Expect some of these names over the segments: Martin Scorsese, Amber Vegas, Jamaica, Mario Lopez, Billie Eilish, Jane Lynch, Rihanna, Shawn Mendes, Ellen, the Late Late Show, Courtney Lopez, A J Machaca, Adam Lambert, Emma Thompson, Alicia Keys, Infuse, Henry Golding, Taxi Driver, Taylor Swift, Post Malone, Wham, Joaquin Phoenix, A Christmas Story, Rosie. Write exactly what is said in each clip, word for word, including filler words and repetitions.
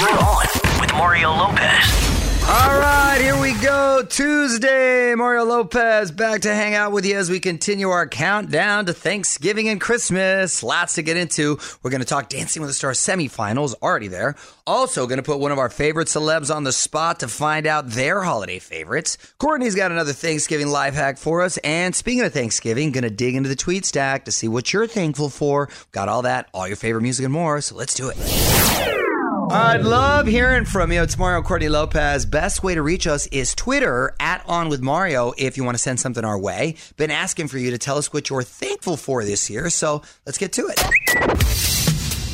You're on with Mario Lopez. All right, here we go. Tuesday, Mario Lopez back to hang out with you as we continue our countdown to Thanksgiving and Christmas. Lots to get into. We're going to talk Dancing with the Stars semifinals, already there. Also going to put one of our favorite celebs on the spot to find out their holiday favorites. Courtney's got another Thanksgiving life hack for us. And speaking of Thanksgiving, going to dig into the tweet stack to see what you're thankful for. Got all that, all your favorite music and more, so let's do it. I love hearing from you. It's Mario Courtney Lopez. Best way to reach us is Twitter, at On With Mario, if you want to send something our way. Been asking for you to tell us what you're thankful for this year, so let's get to it.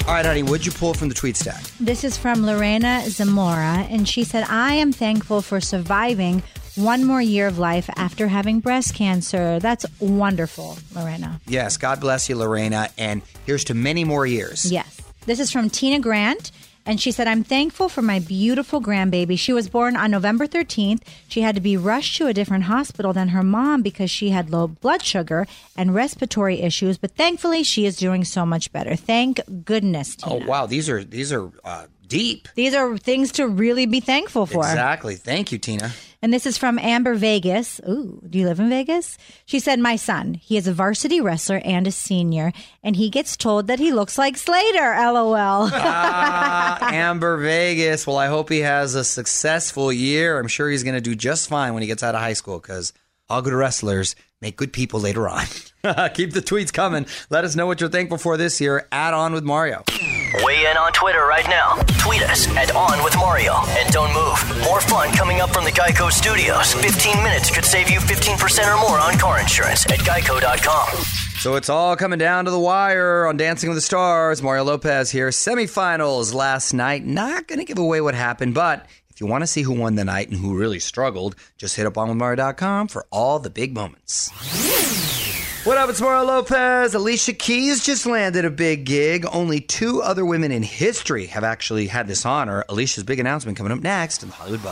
All right, honey, what'd you pull from the tweet stack? This is from Lorena Zamora, and she said, I am thankful for surviving one more year of life after having breast cancer. That's wonderful, Lorena. Yes, God bless you, Lorena, and here's to many more years. Yes. This is from Tina Grant. And she said, I'm thankful for my beautiful grandbaby. She was born on November thirteenth. She had to be rushed to a different hospital than her mom because she had low blood sugar and respiratory issues. But thankfully, she is doing so much better. Thank goodness, Tina. Oh, wow. These are these are uh, deep. These are things to really be thankful for. Exactly. Thank you, Tina. And this is from Amber Vegas. Ooh, do you live in Vegas? She said, my son, he is a varsity wrestler and a senior, and he gets told that he looks like Slater, LOL. uh, Amber Vegas. Well, I hope he has a successful year. I'm sure he's going to do just fine when he gets out of high school, because all good wrestlers make good people later on. Keep the tweets coming. Let us know what you're thankful for this year. Add On With Mario. Weigh in on Twitter right now. Tweet us at On With Mario. And don't move. More fun coming up from the GEICO studios. fifteen minutes could save you fifteen percent or more on car insurance at geico dot com. So it's all coming down to the wire on Dancing with the Stars. Mario Lopez here. Semifinals last night. Not going to give away what happened, but if you want to see who won the night and who really struggled, just hit up on with mario dot com for all the big moments. What up, it's Mario Lopez. Alicia Keys just landed a big gig. Only two other women in history have actually had this honor. Alicia's big announcement coming up next in the Hollywood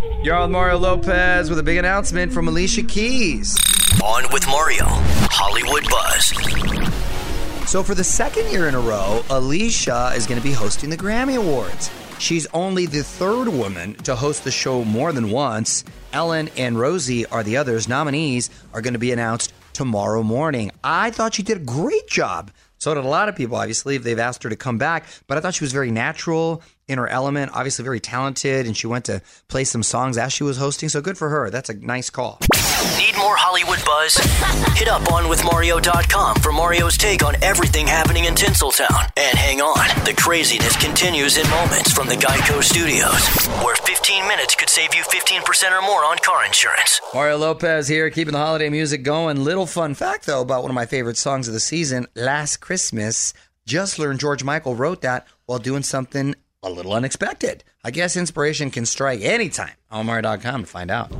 Buzz. You're on Mario Lopez with a big announcement from Alicia Keys. On With Mario, Hollywood Buzz. So for the second year in a row, Alicia is going to be hosting the Grammy Awards. She's only the third woman to host the show more than once. Ellen and Rosie are the others. Nominees are going to be announced tomorrow morning. I thought she did a great job. So did a lot of people, obviously, if they've asked her to come back. But I thought she was very natural in her element, obviously very talented, and she went to play some songs as she was hosting, so good for her. That's a nice call. Need more Hollywood buzz? Hit up on with mario dot com for Mario's take on everything happening in Tinseltown. And hang on, the craziness continues in moments from the GEICO studios, where fifteen minutes could save you fifteen percent or more on car insurance. Mario Lopez here, keeping the holiday music going. Little fun fact, though, about one of my favorite songs of the season, Last Christmas. Just learned George Michael wrote that while doing something a little unexpected. I guess inspiration can strike anytime. on mario dot com to find out.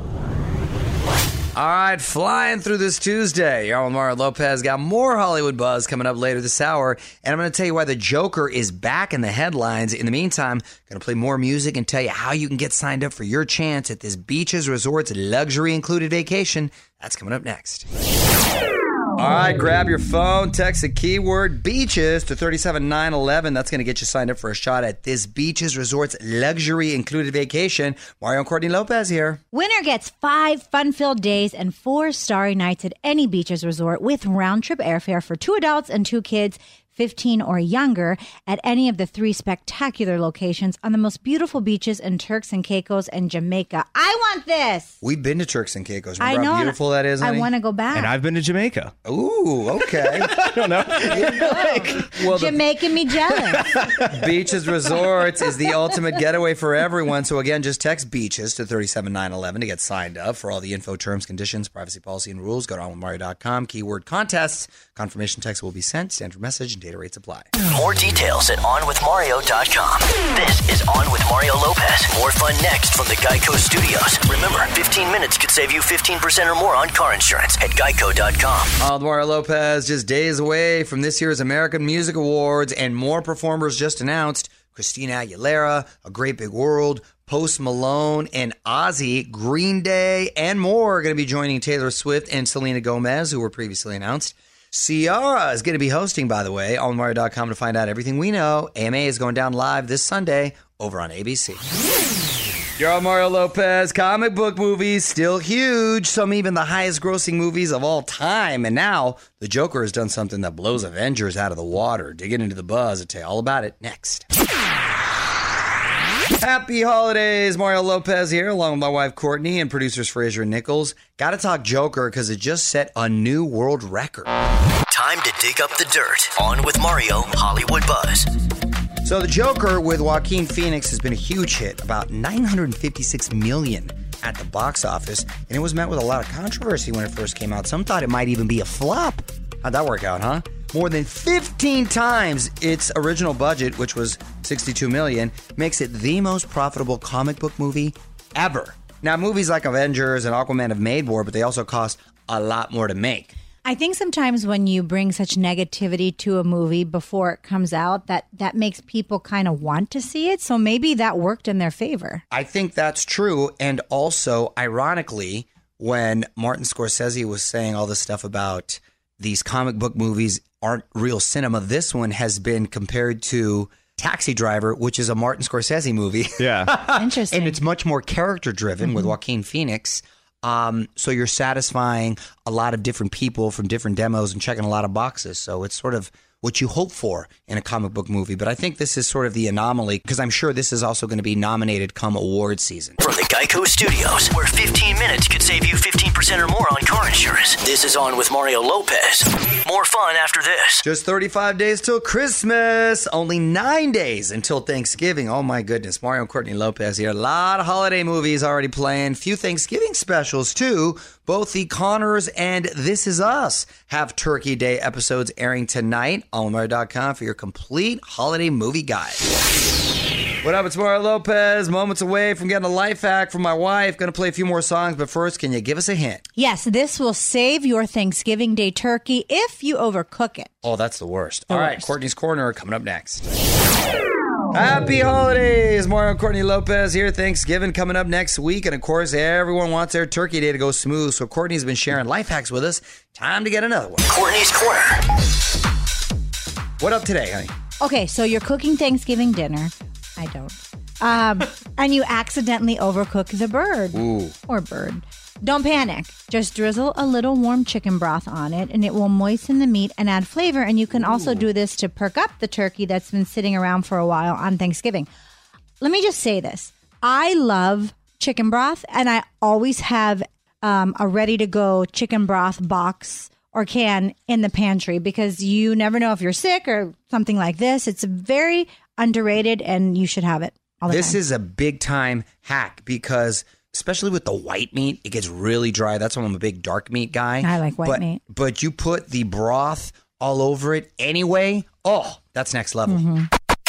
All right, flying through this Tuesday. Y'all, Mario Lopez got more Hollywood buzz coming up later this hour, and I'm going to tell you why the Joker is back in the headlines. In the meantime, going to play more music and tell you how you can get signed up for your chance at this Beaches Resorts luxury included vacation. That's coming up next. All right, grab your phone, text the keyword BEACHES to three seven nine one one. That's going to get you signed up for a shot at this Beaches Resorts luxury included vacation. Mario and Courtney Lopez here. Winner gets five fun-filled days and four starry nights at any Beaches Resort with round-trip airfare for two adults and two kids, fifteen or younger, at any of the three spectacular locations on the most beautiful beaches in Turks and Caicos and Jamaica. I want this. We've been to Turks and Caicos. Remember I know how beautiful that is, honey? I want to go back. And I've been to Jamaica. Ooh, okay. I don't know. like, well, You're the... making me jealous. Beaches Resorts is the ultimate getaway for everyone. So again, just text BEACHES to three seven nine one one to get signed up. For all the info, terms, conditions, privacy policy, and rules, go to on with mario dot com. Keyword contests. Confirmation text will be sent. Standard message and data rates apply. More details at on with mario dot com. This is On with Mario Lopez. More fun next from the GEICO studios. Remember, fifteen minutes could save you fifteen percent or more on car insurance at geico dot com. On with Mario Lopez, just days away from this year's American Music Awards, and more performers just announced. Christina Aguilera, A Great Big World, Post Malone, and Ozzy, Green Day, and more are going to be joining Taylor Swift and Selena Gomez, who were previously announced. Ciara is going to be hosting, by the way, on mario dot com to find out everything we know. A M A is going down live this Sunday over on A B C. You're on Mario Lopez. Comic book movies still huge, some even the highest grossing movies of all time. And now the Joker has done something that blows Avengers out of the water. Digging into the buzz, I'll tell you all about it next. Happy holidays. Mario Lopez here, along with my wife Courtney and producers Fraser and Nichols. Gotta talk Joker because it just set a new world record. Time to dig up the dirt. On with Mario, Hollywood Buzz. So the Joker with Joaquin Phoenix has been a huge hit, about nine hundred fifty-six million dollars at the box office, and it was met with a lot of controversy when it first came out. Some thought it might even be a flop. How'd that work out, huh? More than fifteen times its original budget, which was sixty-two million dollars, makes it the most profitable comic book movie ever. Now, movies like Avengers and Aquaman have made more, but they also cost a lot more to make. I think sometimes when you bring such negativity to a movie before it comes out, that, that makes people kind of want to see it. So maybe that worked in their favor. I think that's true. And also, ironically, when Martin Scorsese was saying all this stuff about these comic book movies aren't real cinema, this one has been compared to Taxi Driver, which is a Martin Scorsese movie. Yeah. Interesting. And it's much more character driven mm-hmm. with Joaquin Phoenix. Um, so you're satisfying a lot of different people from different demos and checking a lot of boxes. So it's sort of what you hope for in a comic book movie. But I think this is sort of the anomaly, because I'm sure this is also going to be nominated come award season. From the GEICO studios, where fifteen minutes could save you fifteen percent or more on car insurance. This is On with Mario Lopez. More fun after this. Just thirty-five days till Christmas. Only nine days until Thanksgiving. Oh my goodness. Mario and Courtney Lopez here. A lot of holiday movies already playing. Few Thanksgiving specials too. Both the Conners and This Is Us have Turkey Day episodes airing tonight. on mario dot com for your complete holiday movie guide. What up, it's Mario Lopez. Moments away from getting a life hack from my wife. Going to play a few more songs, but first, can you give us a hint? Yes, this will save your Thanksgiving Day turkey if you overcook it. Oh, that's the worst. The All worst. Right, Courtney's Corner coming up next. Happy holidays. Mario and Courtney Lopez here. Thanksgiving coming up next week. And of course, everyone wants their turkey day to go smooth. So Courtney's been sharing life hacks with us. Time to get another one. Courtney's Corner. What up today, honey? Okay, so you're cooking Thanksgiving dinner. I don't. Um, and you accidentally overcook the bird. Ooh. Or bird. Don't panic. Just drizzle a little warm chicken broth on it, and it will moisten the meat and add flavor. And you can also Ooh. do this to perk up the turkey that's been sitting around for a while on Thanksgiving. let me just say this. I love chicken broth, and I always have um, a ready-to-go chicken broth box or can in the pantry because you never know if you're sick or something like this. It's very underrated, and you should have it all the time. This is a big-time hack because especially with the white meat, it gets really dry. That's why I'm a big dark meat guy. I like white but, meat. But you put the broth all over it anyway. Oh, that's next level. Mm-hmm.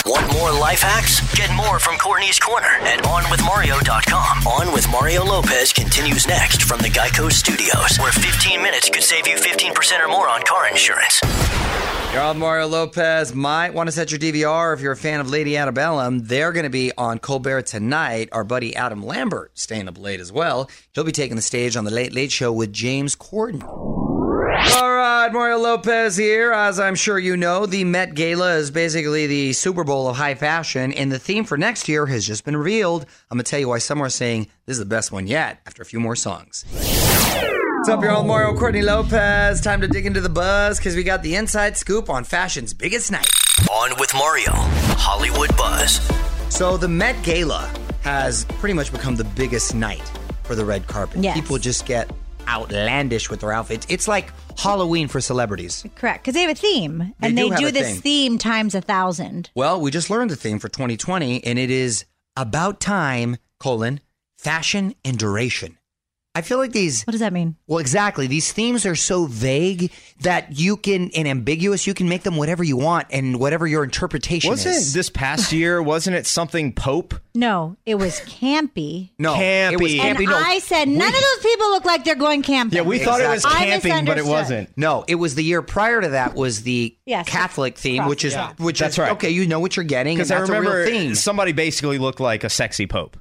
Want more life hacks? Get more from Courtney's Corner at on with mario dot com. On with Mario Lopez continues next from the GEICO Studios, where fifteen minutes could save you fifteen percent or more on car insurance. You're on Mario Lopez. Might want to set your D V R if you're a fan of Lady Antebellum. They're going to be on Colbert tonight. Our buddy Adam Lambert staying up late as well. He'll be taking the stage on the Late Late Show with James Corden. All right, Mario Lopez here. As I'm sure you know, the Met Gala is basically the Super Bowl of high fashion, and the theme for next year has just been revealed. I'm going to tell you why some are saying this is the best one yet after a few more songs. What's up, y'all? Mario, Courtney Lopez. Time to dig into the buzz because we got the inside scoop on fashion's biggest night. On with Mario, Hollywood Buzz. So the Met Gala has pretty much become the biggest night for the red carpet. Yes. People just get outlandish with their outfits. It's like Halloween for celebrities. Correct, because they have a theme. They and do they do this theme. theme times a thousand. Well, we just learned the theme for twenty twenty, and it is about time, colon, fashion and duration. I feel like these... What does that mean? Well, exactly. These themes are so vague that you can, and ambiguous, you can make them whatever you want and whatever your interpretation wasn't is. Wasn't this past year, wasn't it something Pope? No, it was campy. No, campy. It was campy. And no. I said, none we, of those people look like they're going camping. Yeah, we exactly. thought it was camping, but it wasn't. No, it was the year prior to that was the yes, Catholic theme, cross, which is, yeah. which that's is right. okay, you know what you're getting, and I that's remember a real theme. Somebody basically looked like a sexy Pope.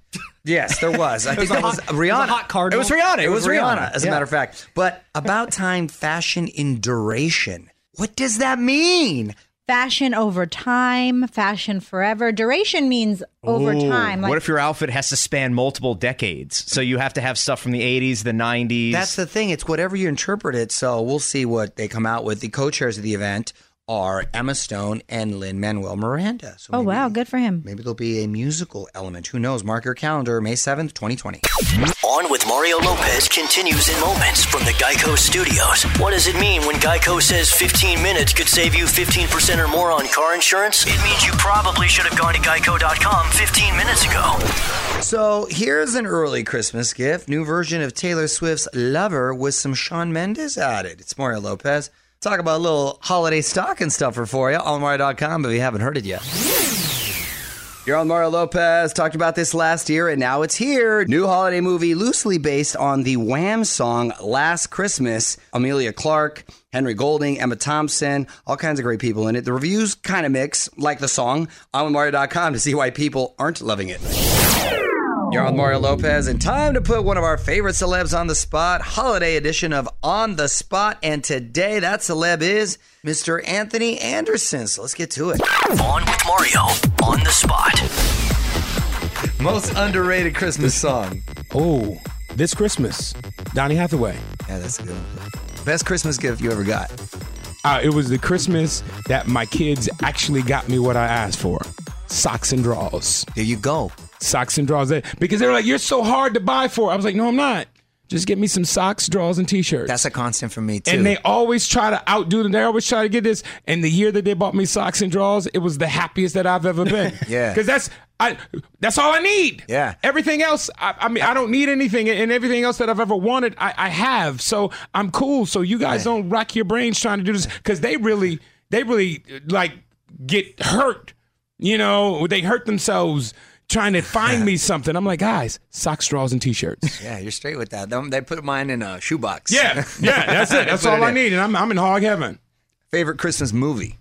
Yes, there was. I think that was Rihanna. It was a hot cardinal. It was Rihanna. It, it was, was Rihanna, Rihanna, as yeah. a matter of fact. But about time, fashion in duration. What does that mean? Fashion over time, fashion forever. Duration means over Ooh, time. Like, what if your outfit has to span multiple decades? So you have to have stuff from the eighties, the nineties. That's the thing. It's whatever you interpret it. So we'll see what they come out with. The co-chairs of the event are Emma Stone and Lin-Manuel Miranda. So oh, maybe, wow. Good for him. Maybe there'll be a musical element. Who knows? Mark your calendar, May seventh, twenty twenty. On with Mario Lopez continues in moments from the GEICO Studios. What does it mean when GEICO says fifteen minutes could save you fifteen percent or more on car insurance? It means you probably should have gone to geico dot com fifteen minutes ago. So here's an early Christmas gift. New version of Taylor Swift's Lover with some Shawn Mendes added. It's Mario Lopez. Talk about a little holiday stocking stuffer for you on Mario dot com if you haven't heard it yet. You're on Mario Lopez. Talked about this last year, and now it's here. New holiday movie loosely based on the Wham song Last Christmas. Amelia Clark, Henry Golding, Emma Thompson, all kinds of great people in it. The reviews kind of mix, like the song, on Mario dot com to see why people aren't loving it. You're on Mario Lopez, and time to put one of our favorite celebs on the spot, holiday edition of On the Spot. And today, that celeb is Mister Anthony Anderson. So let's get to it. On with Mario, On the Spot. Most underrated Christmas song. Oh, This Christmas, Donny Hathaway. Yeah, that's a good one. Best Christmas gift you ever got? Uh, it was the Christmas that my kids actually got me what I asked for. Socks and drawers. There you go. Socks and drawers. Because they were like, you're so hard to buy for. I was like, no, I'm not. Just get me some socks, drawers, and T-shirts. That's a constant for me, too. And they always try to outdo them. They always try to get this. And the year that they bought me socks and drawers, it was the happiest that I've ever been. Yeah. Because that's I that's all I need. Yeah. Everything else, I, I mean, I don't need anything. And everything else that I've ever wanted, I, I have. So I'm cool. So you guys right. don't rack your brains trying to do this. Because they really, they really, like, get hurt. You know, they hurt themselves trying to find me something. I'm like, guys, socks, straws, and T-shirts. Yeah, you're straight with that. They put mine in a shoebox. Yeah, yeah, that's it. That's all I need, and I'm I'm in hog heaven. Favorite Christmas movie?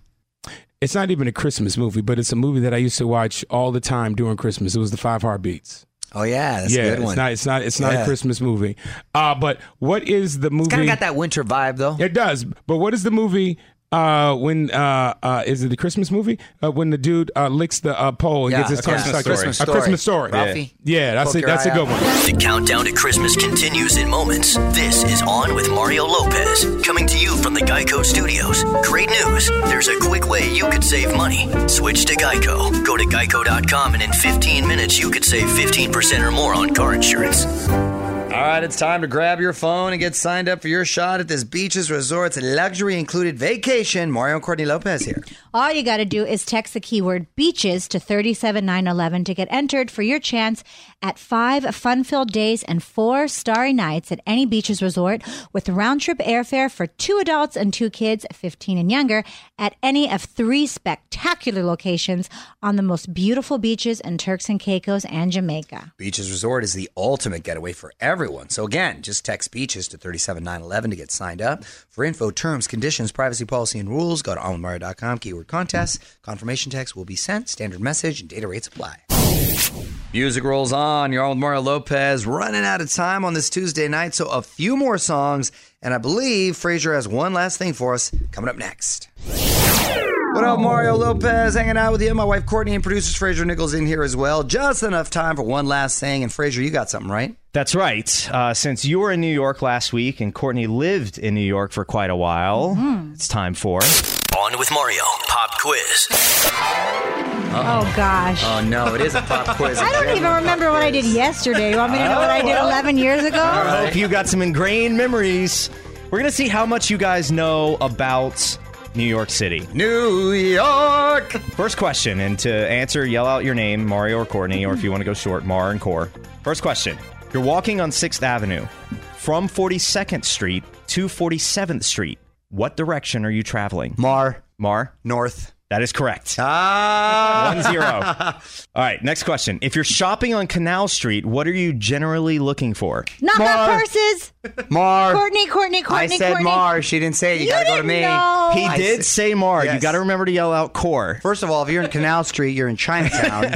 It's not even a Christmas movie, but it's a movie that I used to watch all the time during Christmas. It was The Five Heartbeats. Oh, yeah, that's yeah, a good one. It's not, it's not, it's not yeah. a Christmas movie. Uh, but what is the movie? It's kind of got that winter vibe, though. It does, but what is the movie... uh, when uh, uh, is it the Christmas movie? Uh, when the dude uh, licks the uh, pole and yeah, gets his tongue stuck. Christmas Story. A Christmas Story. Ralphie. Yeah, yeah that's it. That's a good one. The countdown to Christmas continues in moments. This is On with Mario Lopez, coming to you from the GEICO studios. Great news! There's a quick way you could save money. Switch to GEICO. Go to geico dot com, and in fifteen minutes, you could save fifteen percent or more on car insurance. All right, it's time to grab your phone and get signed up for your shot at this Beaches Resorts luxury included vacation. Mario and Courtney Lopez here. All you got to do is text the keyword BEACHES to three seven nine one one to get entered for your chance at five fun-filled days and four starry nights at any Beaches Resort with round-trip airfare for two adults and two kids, fifteen and younger, at any of three spectacular locations on the most beautiful beaches in Turks and Caicos and Jamaica. Beaches Resort is the ultimate getaway for everyone. Everyone. So again, just text BEACHES to three seven nine one one to get signed up. For info, terms, conditions, privacy policy, and rules, go to on with mario dot com, keyword contest. Confirmation text will be sent. Standard message and data rates apply. Music rolls on. You're on with Mario Lopez. Running out of time on this Tuesday night, so a few more songs. And I believe Fraser has one last thing for us coming up next. What up, Mario Lopez? Hanging out with you. My wife, Courtney, and producers Fraser Nichols in here as well. Just enough time for one last thing. And Fraser, you got something, right? That's right. Uh, since you were in New York last week and Courtney lived in New York for quite a while, mm-hmm. It's time for... On with Mario. Pop quiz. Uh-oh. Oh, gosh. Oh, no. It is a pop quiz. I don't even remember what I did yesterday. You want me to know oh, what I did well. eleven years ago? I hope you got some ingrained memories. We're going to see how much you guys know about... New York City. New York! First question, and to answer, yell out your name, Mario or Courtney, or if you want to go short, Mar and Cor. First question, you're walking on sixth avenue from forty-second street to forty-seventh street. What direction are you traveling? Mar. Mar? North. That is correct. Ah! One zero. All right, next question. If you're shopping on Canal Street, what are you generally looking for? Knockout purses. Mar. Courtney, Courtney, Courtney, I said Courtney. Mar. She didn't say it. You, you gotta go to me. Know. He I did say, say Mar. Yes. You gotta remember to yell out Cor. First of all, if you're in Canal Street, you're in Chinatown.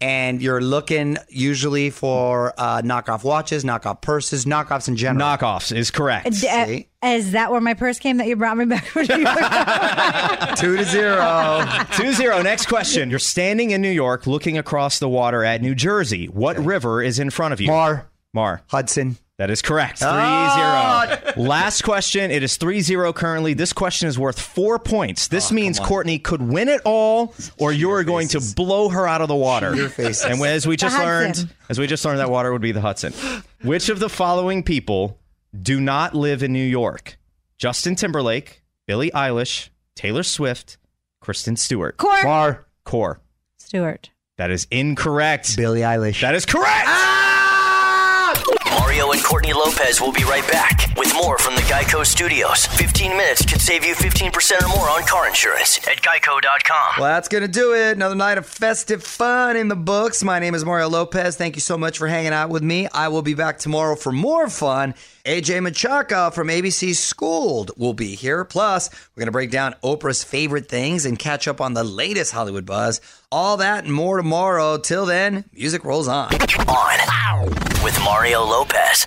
And you're looking usually for uh, knockoff watches, knockoff purses, knockoffs in general. Knockoffs is correct. D- See? Is that where my purse came that you brought me back from New York? Two to zero. Two zero. Next question. You're standing in New York looking across the water at New Jersey. What okay. river is in front of you? Mar. Mar. Hudson. That is correct. three zero. Oh! Last question. It is three zero currently. This question is worth four points. This oh, means Courtney could win it all, or you're going to blow her out of the water. Your faces. And as we just learned, as we just learned, that water would be the Hudson. Which of the following people do not live in New York? Justin Timberlake, Billie Eilish, Taylor Swift, Kristen Stewart. Cor. Cor. Cor. Stewart. That is incorrect. Billie Eilish. That is correct. Ah! Mario and Courtney Lopez will be right back with more from the GEICO studios. fifteen minutes could save you fifteen percent or more on car insurance at geico dot com. Well, that's going to do it. Another night of festive fun in the books. My name is Mario Lopez. Thank you so much for hanging out with me. I will be back tomorrow for more fun. A J Machaca from A B C Schooled will be here. Plus, we're going to break down Oprah's favorite things and catch up on the latest Hollywood buzz. All that and more tomorrow. Till then, music rolls on. On with Mario Lopez.